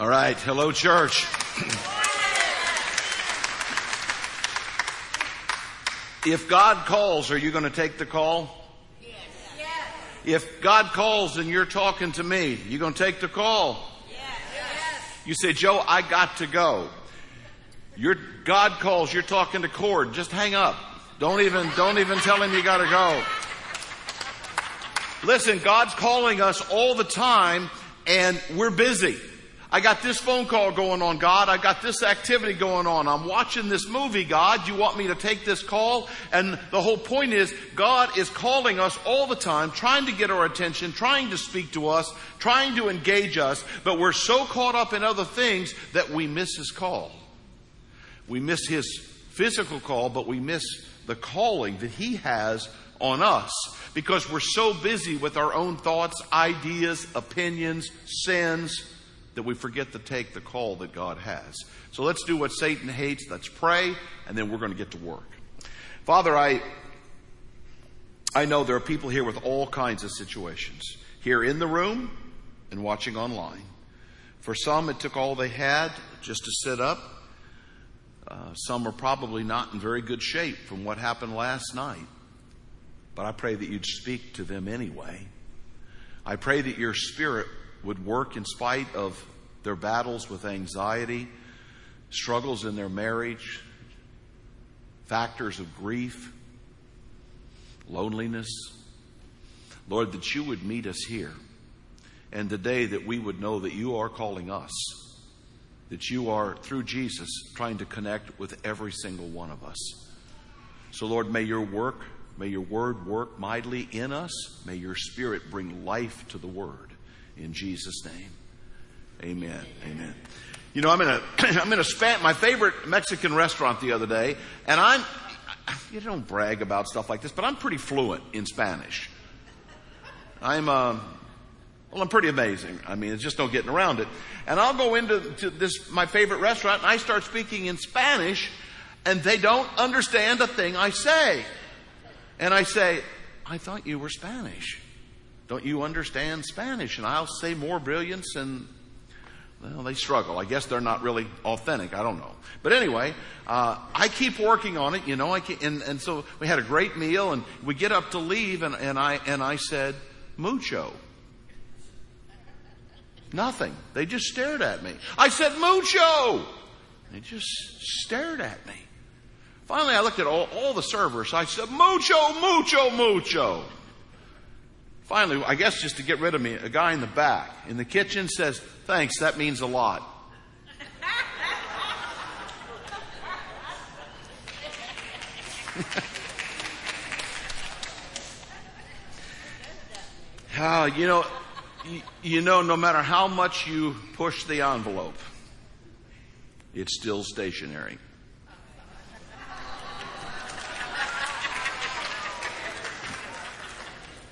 All right. Hello, church. If God calls, are you going to take the call? Yes. If God calls and you're talking to me, you going to take the call? Yes. You say, Joe, I got to go. God calls, you're talking to Cord. Just hang up. Don't even tell him you got to go. Listen, God's calling us all the time and we're busy. I got this phone call going on, God. I got this activity going on. I'm watching this movie, God. You want me to take this call? And the whole point is God is calling us all the time, trying to get our attention, trying to speak to us, trying to engage us. But we're so caught up in other things that we miss His call. We miss His physical call, but we miss the calling that He has on us because we're so busy with our own thoughts, ideas, opinions, sins, that we forget to take the call that God has. So let's do what Satan hates. Let's pray, and then we're going to get to work. Father, I know there are people here with all kinds of situations, here in the room and watching online. For some, it took all they had just to sit up. Some are probably not in very good shape from what happened last night. But I pray that you'd speak to them anyway. I pray that your Spirit would work in spite of their battles with anxiety, struggles in their marriage, factors of grief, loneliness. Lord, that you would meet us here. And today that we would know that you are calling us, that you are, through Jesus, trying to connect with every single one of us. So Lord, may your word work mightily in us. May your Spirit bring life to the word. In Jesus' name, amen. Amen. You know, I'm in a Spanish, my favorite Mexican restaurant the other day, and you don't brag about stuff like this, but I'm pretty fluent in Spanish. I'm pretty amazing. I mean, it's just no getting around it. And I'll go into this, my favorite restaurant, and I start speaking in Spanish, and they don't understand a thing I say. And I say, I thought you were Spanish. Don't you understand Spanish? And I'll say more brilliance and, well, they struggle. I guess they're not really authentic. I don't know. But anyway, I keep working on it, you know. And so we had a great meal and we get up to leave and I said, mucho. Nothing. They just stared at me. I said, mucho. They just stared at me. Finally, I looked at all the servers. I said, mucho. Finally, I guess just to get rid of me, a guy in the back in the kitchen says, thanks, that means a lot. You know, no matter how much you push the envelope, it's still stationary.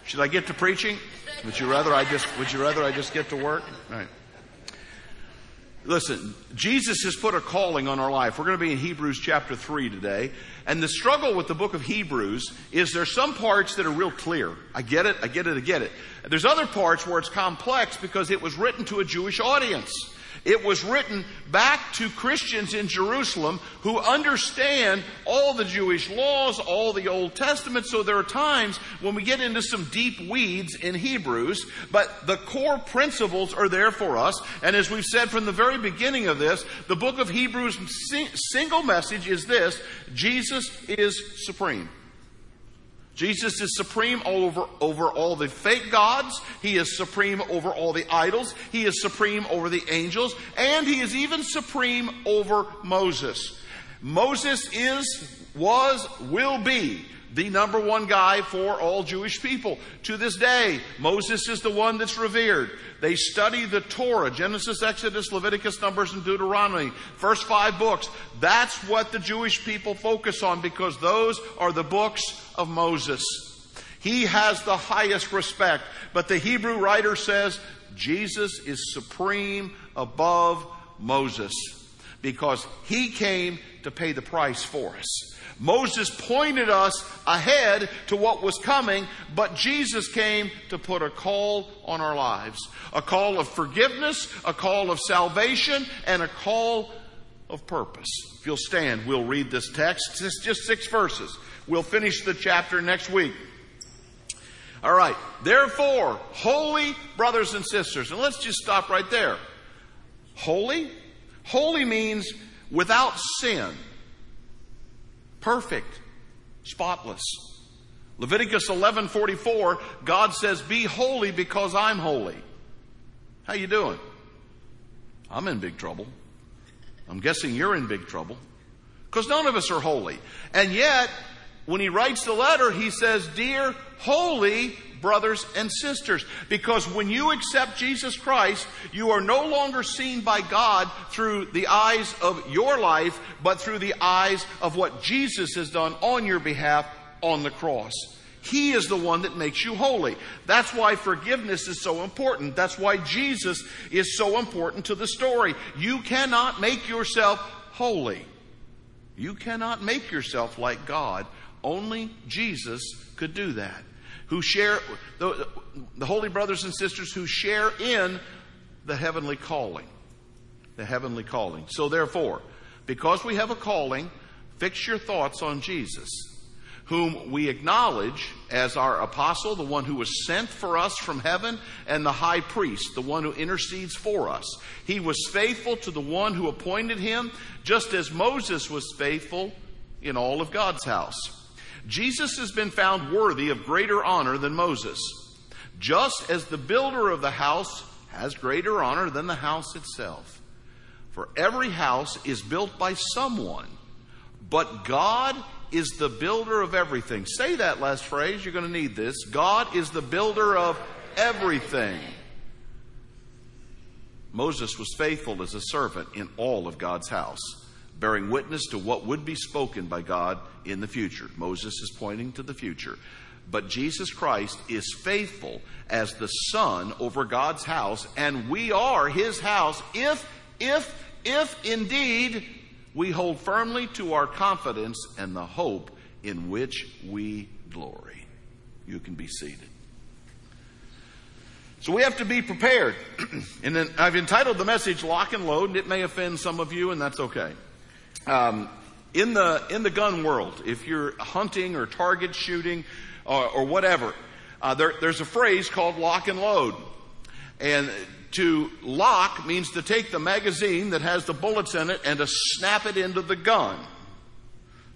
Should I get to preaching? Would you rather I just get to work? All right. Listen, Jesus has put a calling on our life. We're going to be in Hebrews chapter 3 today. And the struggle with the book of Hebrews is there's some parts that are real clear. I get it. There's other parts where it's complex because it was written to a Jewish audience. It was written back to Christians in Jerusalem who understand all the Jewish laws, all the Old Testament. So there are times when we get into some deep weeds in Hebrews, but the core principles are there for us. And as we've said from the very beginning of this, the book of Hebrews' single message is this: Jesus is supreme. Jesus is supreme over all the fake gods. He is supreme over all the idols. He is supreme over the angels. And He is even supreme over Moses. Moses is, was, will be the number one guy for all Jewish people. To this day, Moses is the one that's revered. They study the Torah, Genesis, Exodus, Leviticus, Numbers, and Deuteronomy. First 5 books. That's what the Jewish people focus on because those are the books of Moses. He has the highest respect. But the Hebrew writer says, Jesus is supreme above Moses. because he came to pay the price for us. Moses pointed us ahead to what was coming, but Jesus came to put a call on our lives. A call of forgiveness, a call of salvation, and a call of purpose. If you'll stand, we'll read this text. It's just 6 verses. We'll finish the chapter next week. All right. Therefore, holy brothers and sisters. And let's just stop right there. Holy? Holy means without sin. Perfect. Spotless. Leviticus 11:44, God says, be holy because I'm holy. How you doing? I'm in big trouble. I'm guessing you're in big trouble. Because none of us are holy. And yet, when he writes the letter, he says, dear holy brothers and sisters. Because when you accept Jesus Christ, you are no longer seen by God through the eyes of your life, but through the eyes of what Jesus has done on your behalf on the cross. He is the one that makes you holy. That's why forgiveness is so important. That's why Jesus is so important to the story. You cannot make yourself holy. You cannot make yourself like God. Only Jesus could do that. Who share the holy brothers and sisters who share in the heavenly calling. The heavenly calling. So therefore, because we have a calling, fix your thoughts on Jesus, whom we acknowledge as our apostle, the one who was sent for us from heaven, and the high priest, the one who intercedes for us. He was faithful to the one who appointed him, just as Moses was faithful in all of God's house. Jesus has been found worthy of greater honor than Moses, just as the builder of the house has greater honor than the house itself. For every house is built by someone, but God is the builder of everything. Say that last phrase. You're going to need this. God is the builder of everything. Moses was faithful as a servant in all of God's house, bearing witness to what would be spoken by God in the future. Moses is pointing to the future. But Jesus Christ is faithful as the Son over God's house, and we are His house if indeed we hold firmly to our confidence and the hope in which we glory. You can be seated. So we have to be prepared. And then I've entitled the message Lock and Load, and it may offend some of you, and that's okay. In the gun world, if you're hunting or target shooting or whatever, there's a phrase called lock and load. And to lock means to take the magazine that has the bullets in it and to snap it into the gun.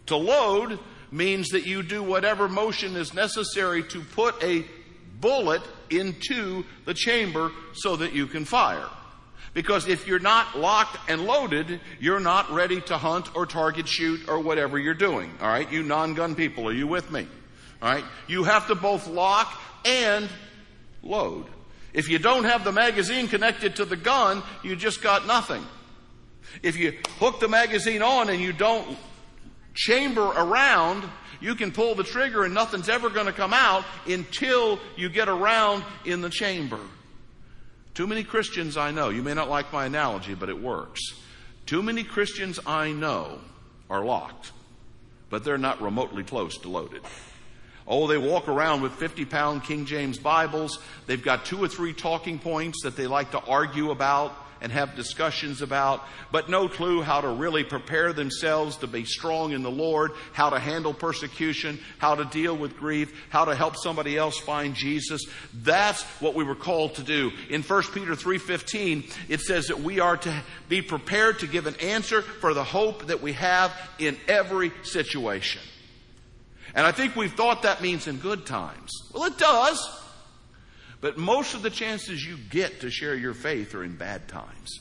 To load means that you do whatever motion is necessary to put a bullet into the chamber so that you can fire. Because if you're not locked and loaded, you're not ready to hunt or target shoot or whatever you're doing. All right, you non-gun people, are you with me? All right, you have to both lock and load. If you don't have the magazine connected to the gun, you just got nothing. If you hook the magazine on and you don't chamber around, you can pull the trigger and nothing's ever going to come out until you get around in the chamber. Too many Christians I know, you may not like my analogy, but it works. Too many Christians I know are locked, but they're not remotely close to loaded. Oh, they walk around with 50-pound King James Bibles. They've got 2 or 3 talking points that they like to argue about and have discussions about, but no clue how to really prepare themselves to be strong in the Lord, how to handle persecution, how to deal with grief, how to help somebody else find Jesus. That's what we were called to do. In 1 Peter 3:15, it says that we are to be prepared to give an answer for the hope that we have in every situation. And I think we've thought that means in good times. Well, it does. But most of the chances you get to share your faith are in bad times.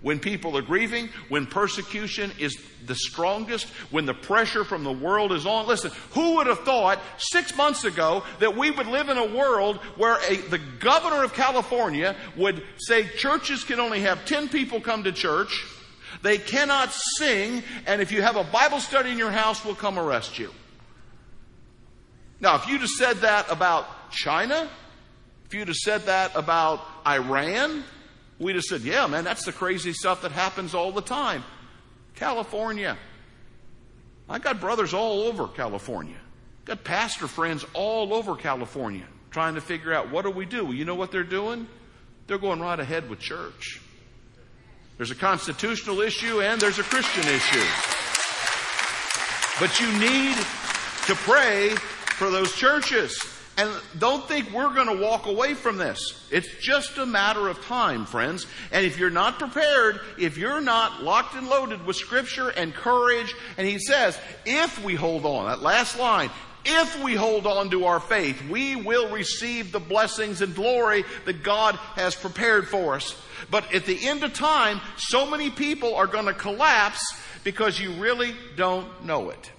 When people are grieving, when persecution is the strongest, when the pressure from the world is on. Listen, who would have thought 6 months ago that we would live in a world where the governor of California would say churches can only have 10 people come to church, they cannot sing, and if you have a Bible study in your house, we'll come arrest you. Now, if you'd have said that about China, if you'd have said that about Iran, we'd have said, yeah, man, that's the crazy stuff that happens all the time. California. I got brothers all over California. Got pastor friends all over California trying to figure out what do we do. Well, you know what they're doing? They're going right ahead with church. There's a constitutional issue and there's a Christian issue. But you need to pray for those churches. And don't think we're going to walk away from this. It's just a matter of time, friends. And if you're not prepared, if you're not locked and loaded with Scripture and courage, and he says, if we hold on, that last line, if we hold on to our faith, we will receive the blessings and glory that God has prepared for us. But at the end of time, so many people are going to collapse because you really don't know it.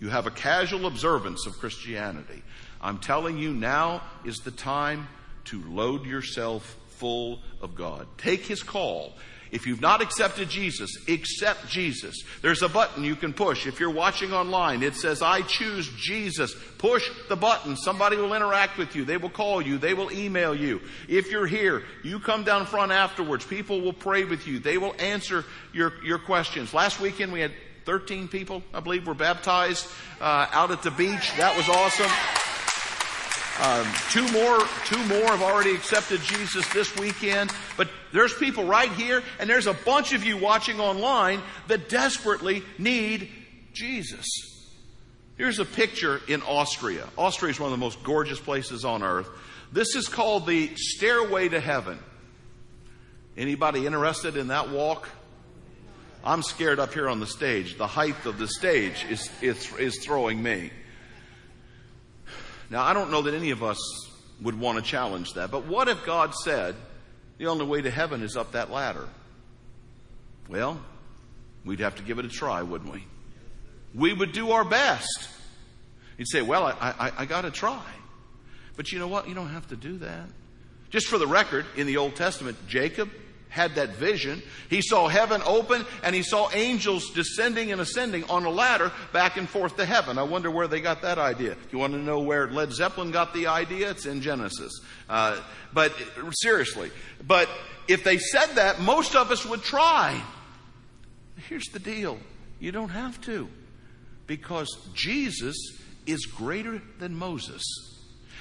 You have a casual observance of Christianity. I'm telling you, now is the time to load yourself full of God. Take His call. If you've not accepted Jesus, accept Jesus. There's a button you can push. If you're watching online, it says, I choose Jesus. Push the button. Somebody will interact with you. They will call you. They will email you. If you're here, you come down front afterwards. People will pray with you. They will answer your questions. Last weekend we had 13 people, I believe, were baptized out at the beach. That was awesome. Two more have already accepted Jesus this weekend. But there's people right here, and there's a bunch of you watching online that desperately need Jesus. Here's a picture in Austria. Austria is one of the most gorgeous places on earth. This is called the Stairway to Heaven. Anybody interested in that walk? I'm scared up here on the stage. The height of the stage is throwing me. Now, I don't know that any of us would want to challenge that, but what if God said, the only way to heaven is up that ladder? Well, we'd have to give it a try, wouldn't we? We would do our best. You'd say, well, I got to try. But you know what? You don't have to do that. Just for the record, in the Old Testament, Jacob had that vision. He saw heaven open and he saw angels descending and ascending on a ladder back and forth to heaven. I wonder where they got that idea. You want to know where Led Zeppelin got the idea? It's in Genesis. But seriously, but if they said that, most of us would try. Here's the deal. You don't have to, because Jesus is greater than Moses.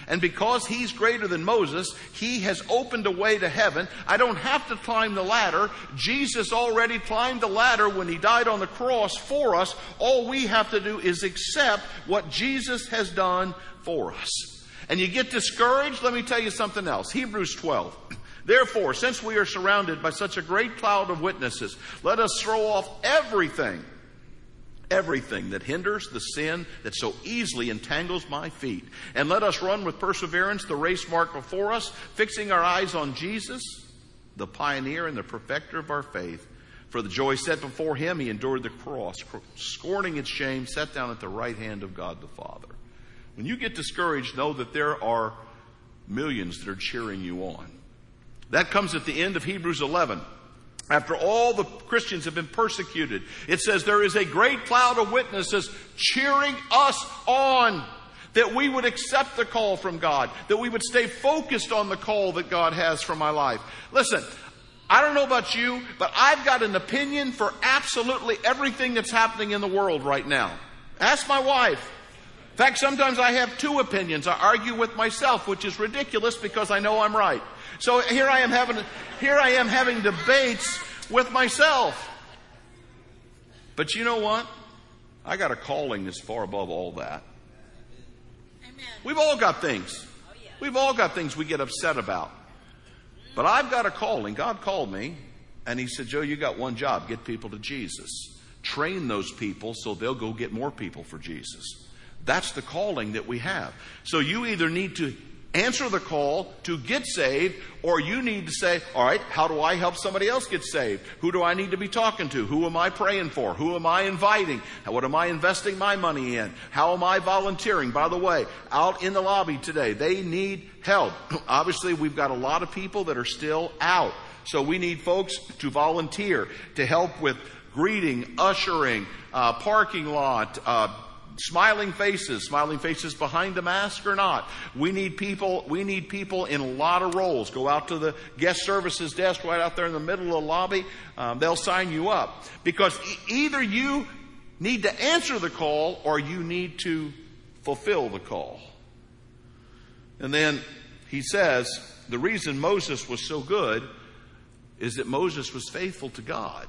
And because He's greater than Moses, He has opened a way to heaven. I don't have to climb the ladder. Jesus already climbed the ladder when He died on the cross for us. All we have to do is accept what Jesus has done for us. And you get discouraged? Let me tell you something else. Hebrews 12. Therefore, since we are surrounded by such a great cloud of witnesses, let us throw off everything that hinders, the sin that so easily entangles my feet. And let us run with perseverance the race marked before us, fixing our eyes on Jesus, the pioneer and the perfecter of our faith. For the joy set before Him, He endured the cross, scorning its shame, sat down at the right hand of God the Father. When you get discouraged, know that there are millions that are cheering you on. That comes at the end of Hebrews 11. After all the Christians have been persecuted, it says there is a great cloud of witnesses cheering us on, that we would accept the call from God, that we would stay focused on the call that God has for my life. Listen, I don't know about you, but I've got an opinion for absolutely everything that's happening in the world right now. Ask my wife. In fact, sometimes I have two opinions. I argue with myself, which is ridiculous because I know I'm right. So here I am having debates with myself. But you know what? I got a calling that's far above all that. Amen. We've all got things. Oh, yeah. We've all got things we get upset about. But I've got a calling. God called me and He said, Joe, you got one job. Get people to Jesus. Train those people so they'll go get more people for Jesus. That's the calling that we have. So you either need to answer the call to get saved, or you need to say, all right, how do I help somebody else get saved? Who do I need to be talking to? Who am I praying for? Who am I inviting? What am I investing my money in? How am I volunteering? By the way, out in the lobby today, they need help. Obviously, we've got a lot of people that are still out. So we need folks to volunteer to help with greeting, ushering, parking lot, Smiling faces behind the mask or not. We need people in a lot of roles. Go out to the guest services desk right out there in the middle of the lobby. They'll sign you up. Because either you need to answer the call or you need to fulfill the call. And then he says, the reason Moses was so good is that Moses was faithful to God.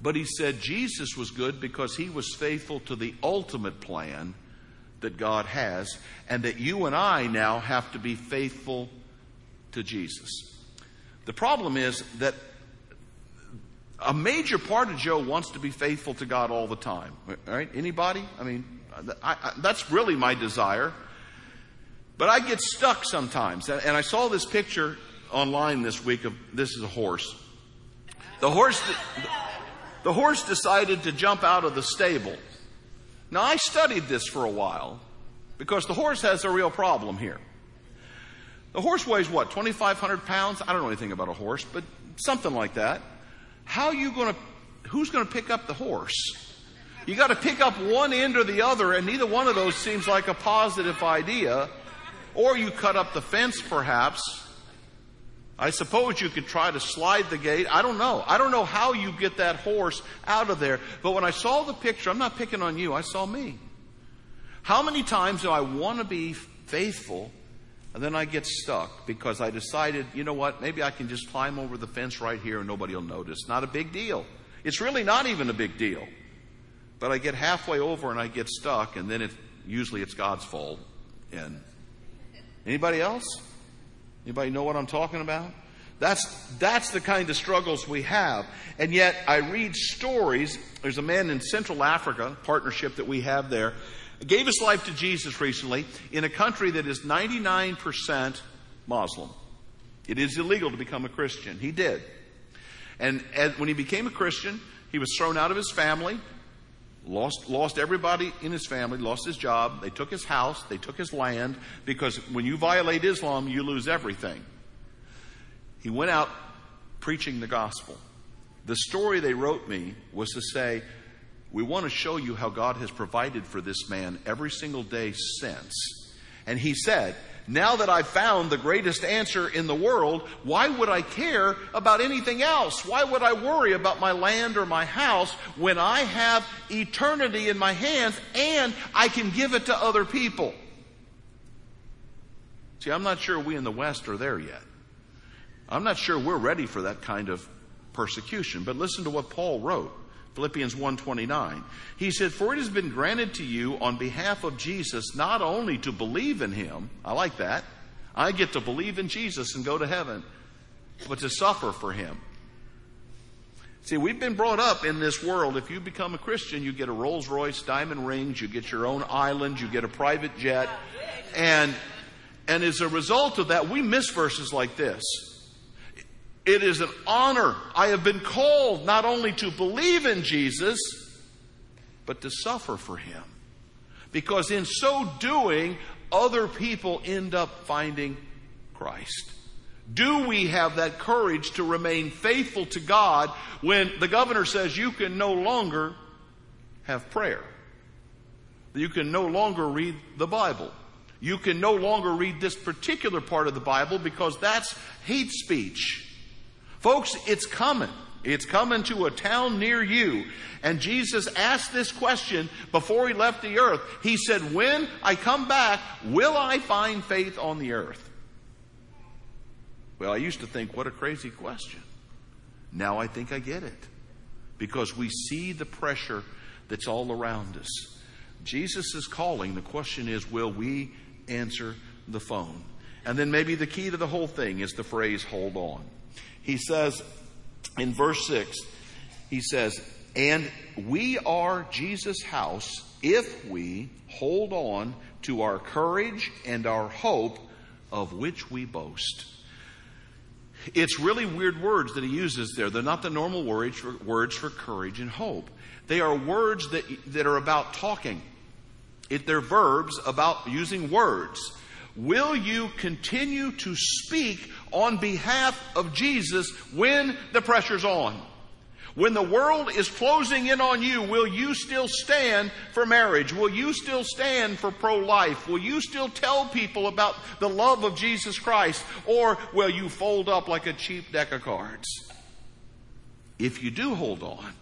But he said Jesus was good because he was faithful to the ultimate plan that God has, and that you and I now have to be faithful to Jesus. The problem is that a major part of Joe wants to be faithful to God all the time. Right? Anybody? I mean, that's really my desire. But I get stuck sometimes. And I saw this picture online this week of, this is a horse. The horse decided to jump out of the stable. Now, I studied this for a while because the horse has a real problem here. The horse weighs what, 2,500 pounds? I don't know anything about a horse, but something like that. Who's going to pick up the horse? You got to pick up one end or the other, and neither one of those seems like a positive idea. Or you cut up the fence, perhaps. I suppose you could try to slide the gate. I don't know. I don't know how you get that horse out of there. But when I saw the picture, I'm not picking on you, I saw me. How many times do I want to be faithful and then I get stuck because I decided, you know what, maybe I can just climb over the fence right here and nobody will notice. Not a big deal. It's really not even a big deal. But I get halfway over and I get stuck, and then usually it's God's fault. And anybody else? Anybody know what I'm talking about? That's the kind of struggles we have. And yet I read stories. There's a man in Central Africa, partnership that we have there, gave his life to Jesus recently in a country that is 99% Muslim. It is illegal to become a Christian. He did. And when he became a Christian, he was thrown out of his family, lost everybody in his family, lost his job. They took his house. They took his land, because when you violate Islam, you lose everything. He went out preaching the gospel. The story they wrote me was to say, we want to show you how God has provided for this man every single day since. And he said, now that I've found the greatest answer in the world, why would I care about anything else? Why would I worry about my land or my house when I have eternity in my hands and I can give it to other people? See, I'm not sure we in the West are there yet. I'm not sure we're ready for that kind of persecution. But listen to what Paul wrote. Philippians 1:29. He said, for it has been granted to you on behalf of Jesus not only to believe in him. I like that. I get to believe in Jesus and go to heaven. But to suffer for him. See, we've been brought up in this world. If you become a Christian, you get a Rolls Royce, diamond rings. You get your own island. You get a private jet. And as a result of that, we miss verses like this. It is an honor. I have been called not only to believe in Jesus, but to suffer for him. Because in so doing, other people end up finding Christ. Do we have that courage to remain faithful to God when the governor says you can no longer have prayer? You can no longer read the Bible. You can no longer read this particular part of the Bible because that's hate speech. Folks, it's coming. It's coming to a town near you. And Jesus asked this question before he left the earth. He said, when I come back, will I find faith on the earth? Well, I used to think, what a crazy question. Now I think I get it. Because we see the pressure that's all around us. Jesus is calling. The question is, will we answer the phone? And then maybe the key to the whole thing is the phrase, hold on. He says in verse 6, he says, and we are Jesus' house if we hold on to our courage and our hope of which we boast. It's really weird words that he uses there. They're not the normal words for courage and hope. They are words that are about talking. They're verbs about using words. Will you continue to speak on behalf of Jesus when the pressure's on? When the world is closing in on you, will you still stand for marriage? Will you still stand for pro-life? Will you still tell people about the love of Jesus Christ? Or will you fold up like a cheap deck of cards? If you do hold on,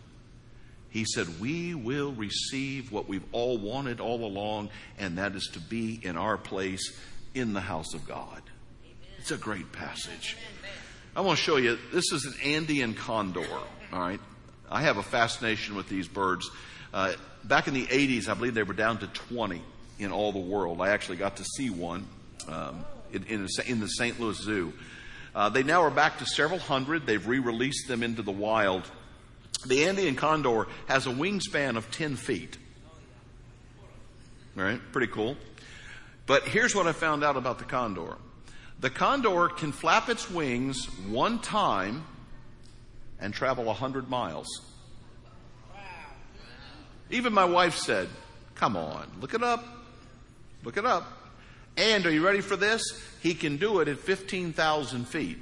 he said, we will receive what we've all wanted all along, and that is to be in our place in the house of God. Amen. It's a great passage. Amen. I want to show you, this is an Andean condor, all right? I have a fascination with these birds. Back in the 80s, I believe they were down to 20 in all the world. I actually got to see one in the St. Louis Zoo. They now are back to several hundred. They've re-released them into the wild. The Andean condor has a wingspan of 10 feet. All right, pretty cool. But here's what I found out about the condor. The condor can flap its wings one time and travel 100 miles. Even my wife said, come on, look it up. Look it up. And are you ready for this? He can do it at 15,000 feet.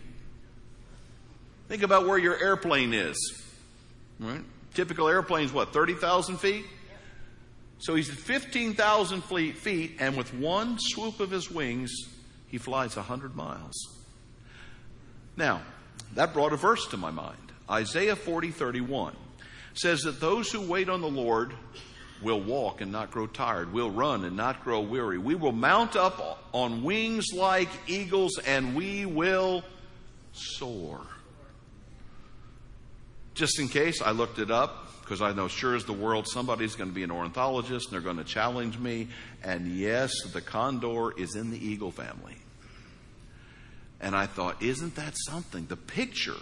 Think about where your airplane is. Right? Typical airplane's what, 30,000 feet? So he's at 15,000 feet, and with one swoop of his wings, he flies 100 miles. Now, that brought a verse to my mind. Isaiah 40:31 says that those who wait on the Lord will walk and not grow tired. We'll run and not grow weary. We will mount up on wings like eagles, and we will soar. Just in case, I looked it up, because I know sure as the world somebody's going to be an ornithologist and they're going to challenge me. And yes, the condor is in the eagle family. And I thought, isn't that something? The picture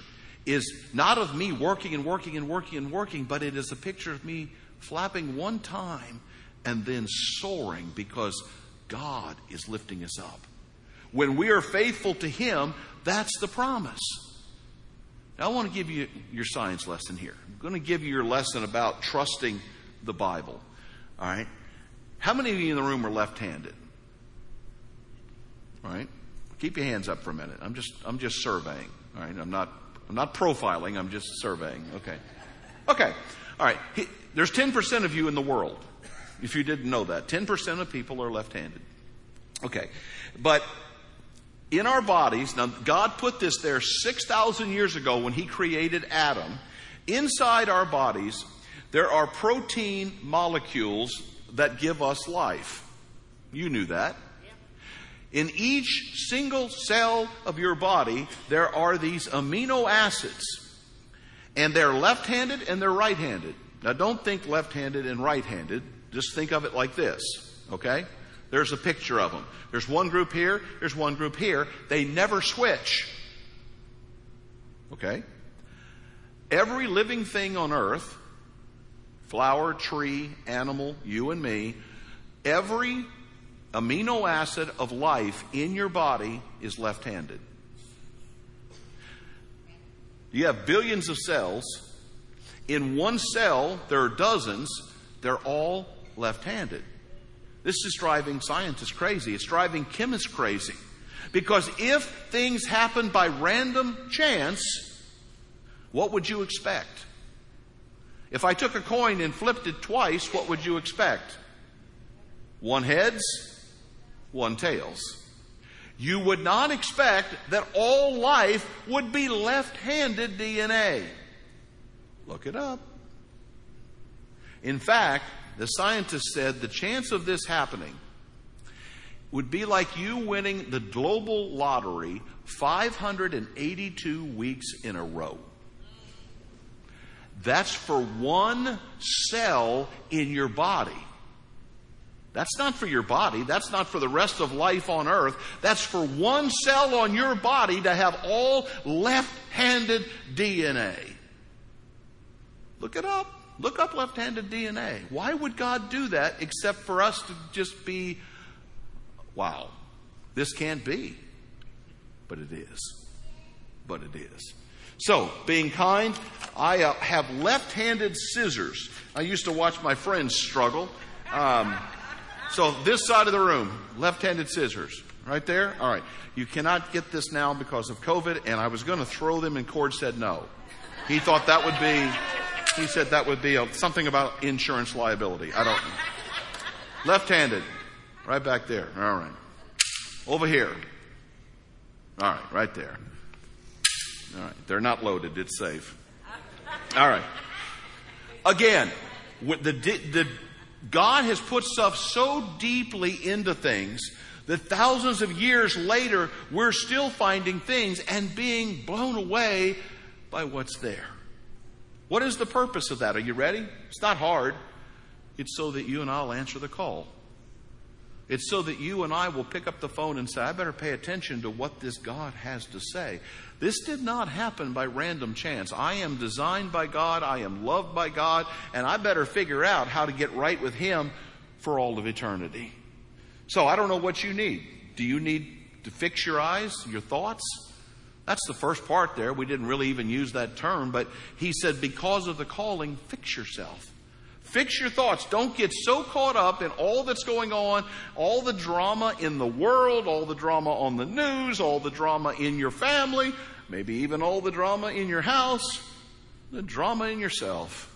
is not of me working and working and working and working, but it is a picture of me flapping one time and then soaring because God is lifting us up. When we are faithful to Him, that's the promise. Now, I want to give you your science lesson here. I'm going to give you your lesson about trusting the Bible. All right? How many of you in the room are left-handed? All right? Keep your hands up for a minute. I'm just surveying. All right? I'm not profiling. I'm just surveying. Okay. Okay. All right. There's 10% of you in the world. If you didn't know that, 10% of people are left-handed. Okay. But in our bodies, now God put this there 6,000 years ago when He created Adam. Inside our bodies, there are protein molecules that give us life. You knew that. Yeah. In each single cell of your body, there are these amino acids. And they're left-handed and they're right-handed. Now don't think left-handed and right-handed. Just think of it like this, okay? There's a picture of them. There's one group here. There's one group here. They never switch. Okay? Every living thing on earth, flower, tree, animal, you and me, every amino acid of life in your body is left-handed. You have billions of cells. In one cell, there are dozens. They're all left-handed. This is driving scientists crazy. It's driving chemists crazy. Because if things happen by random chance, what would you expect? If I took a coin and flipped it twice, what would you expect? One heads, one tails. You would not expect that all life would be left-handed DNA. Look it up. In fact, the scientists said the chance of this happening would be like you winning the global lottery 582 weeks in a row. That's for one cell in your body. That's not for your body. That's not for the rest of life on earth. That's for one cell on your body to have all left-handed DNA. Look it up. Look up left-handed DNA. Why would God do that except for us to just be, wow, this can't be. But it is. But it is. So, being kind, I have left-handed scissors. I used to watch my friends struggle. So, this side of the room, left-handed scissors. Right there? All right. You cannot get this now because of COVID, and I was going to throw them, and Cord said no. He thought that would be He said that would be something about insurance liability. I don't know. Left-handed. Right back there. All right. Over here. All right. Right there. All right. They're not loaded. It's safe. All right. Again, with the God has put stuff so deeply into things that thousands of years later, we're still finding things and being blown away by what's there. What is the purpose of that? Are you ready? It's not hard. It's so that you and I will answer the call. It's so that you and I will pick up the phone and say, I better pay attention to what this God has to say. This did not happen by random chance. I am designed by God. I am loved by God. And I better figure out how to get right with Him for all of eternity. So I don't know what you need. Do you need to fix your eyes, your thoughts? That's the first part there. We didn't really even use that term. But He said, because of the calling, fix yourself. Fix your thoughts. Don't get so caught up in all that's going on, all the drama in the world, all the drama on the news, all the drama in your family, maybe even all the drama in your house, the drama in yourself.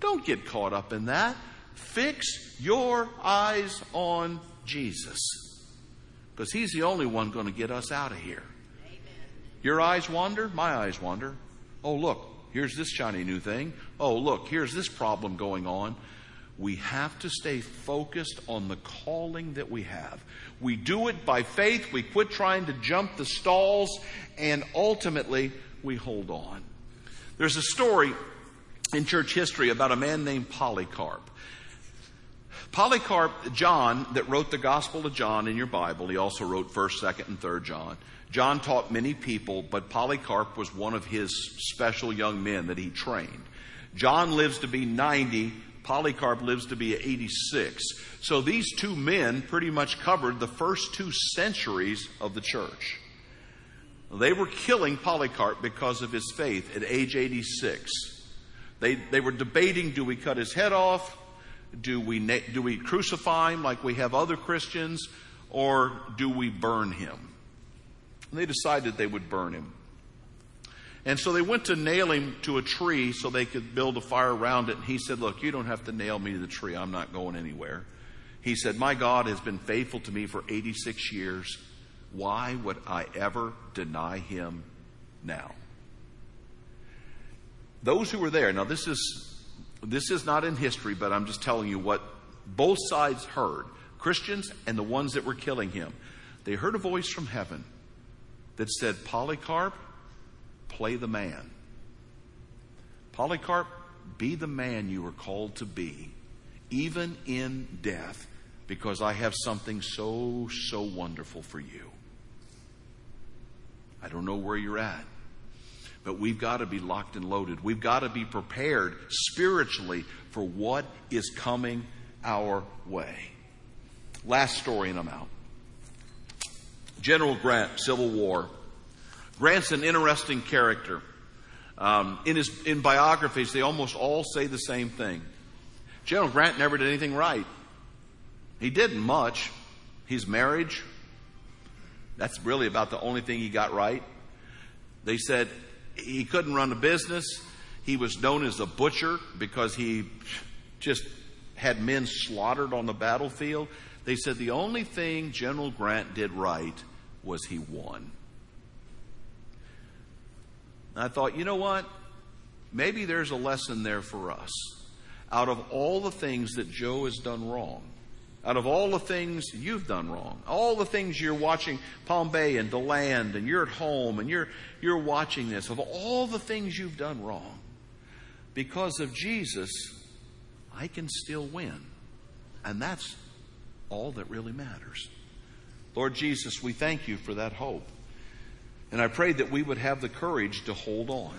Don't get caught up in that. Fix your eyes on Jesus, because He's the only one going to get us out of here. Amen. Your eyes wander, my eyes wander. Oh, look. Here's this shiny new thing. Oh, look, here's this problem going on. We have to stay focused on the calling that we have. We do it by faith. We quit trying to jump the stalls, and ultimately we hold on. There's a story in church history about a man named Polycarp. Polycarp, John, that wrote the Gospel of John in your Bible, he also wrote 1st, 2nd, and 3rd John. John taught many people, but Polycarp was one of his special young men that he trained. John lives to be 90. Polycarp lives to be 86. So these two men pretty much covered the first 2 centuries of the church. They were killing Polycarp because of his faith at age 86. They were debating, do we cut his head off? Do we crucify him like we have other Christians? Or do we burn him? And they decided they would burn him. And so they went to nail him to a tree so they could build a fire around it. And he said, look, you don't have to nail me to the tree. I'm not going anywhere. He said, my God has been faithful to me for 86 years. Why would I ever deny Him now? Those who were there, now this is not in history, but I'm just telling you what both sides heard. Christians and the ones that were killing him. They heard a voice from heaven that said, Polycarp, play the man. Polycarp, be the man you were called to be, even in death, because I have something so, so wonderful for you. I don't know where you're at, but we've got to be locked and loaded. We've got to be prepared spiritually for what is coming our way. Last story, and I'm out. General Grant, Civil War. Grant's an interesting character. In biographies, they almost all say the same thing. General Grant never did anything right. He didn't much. His marriage, that's really about the only thing he got right. They said he couldn't run a business. He was known as a butcher because he just had men slaughtered on the battlefield. They said the only thing General Grant did right was he won. And I thought, you know what? Maybe there's a lesson there for us. Out of all the things that Joe has done wrong, out of all the things you've done wrong, all the things you're watching, Palm Bay and DeLand, and you're at home and you're watching this, of all the things you've done wrong, because of Jesus, I can still win. And that's all that really matters. Lord Jesus, we thank You for that hope. And I pray that we would have the courage to hold on,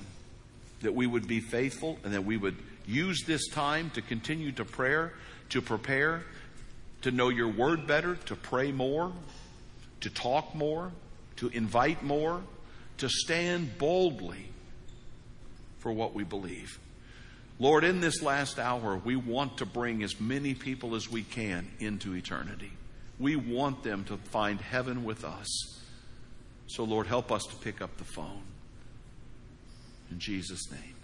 that we would be faithful, and that we would use this time to continue to pray, to prepare, to know Your Word better, to pray more, to talk more, to invite more, to stand boldly for what we believe. Lord, in this last hour, we want to bring as many people as we can into eternity. We want them to find heaven with us. So, Lord, help us to pick up the phone. In Jesus' name.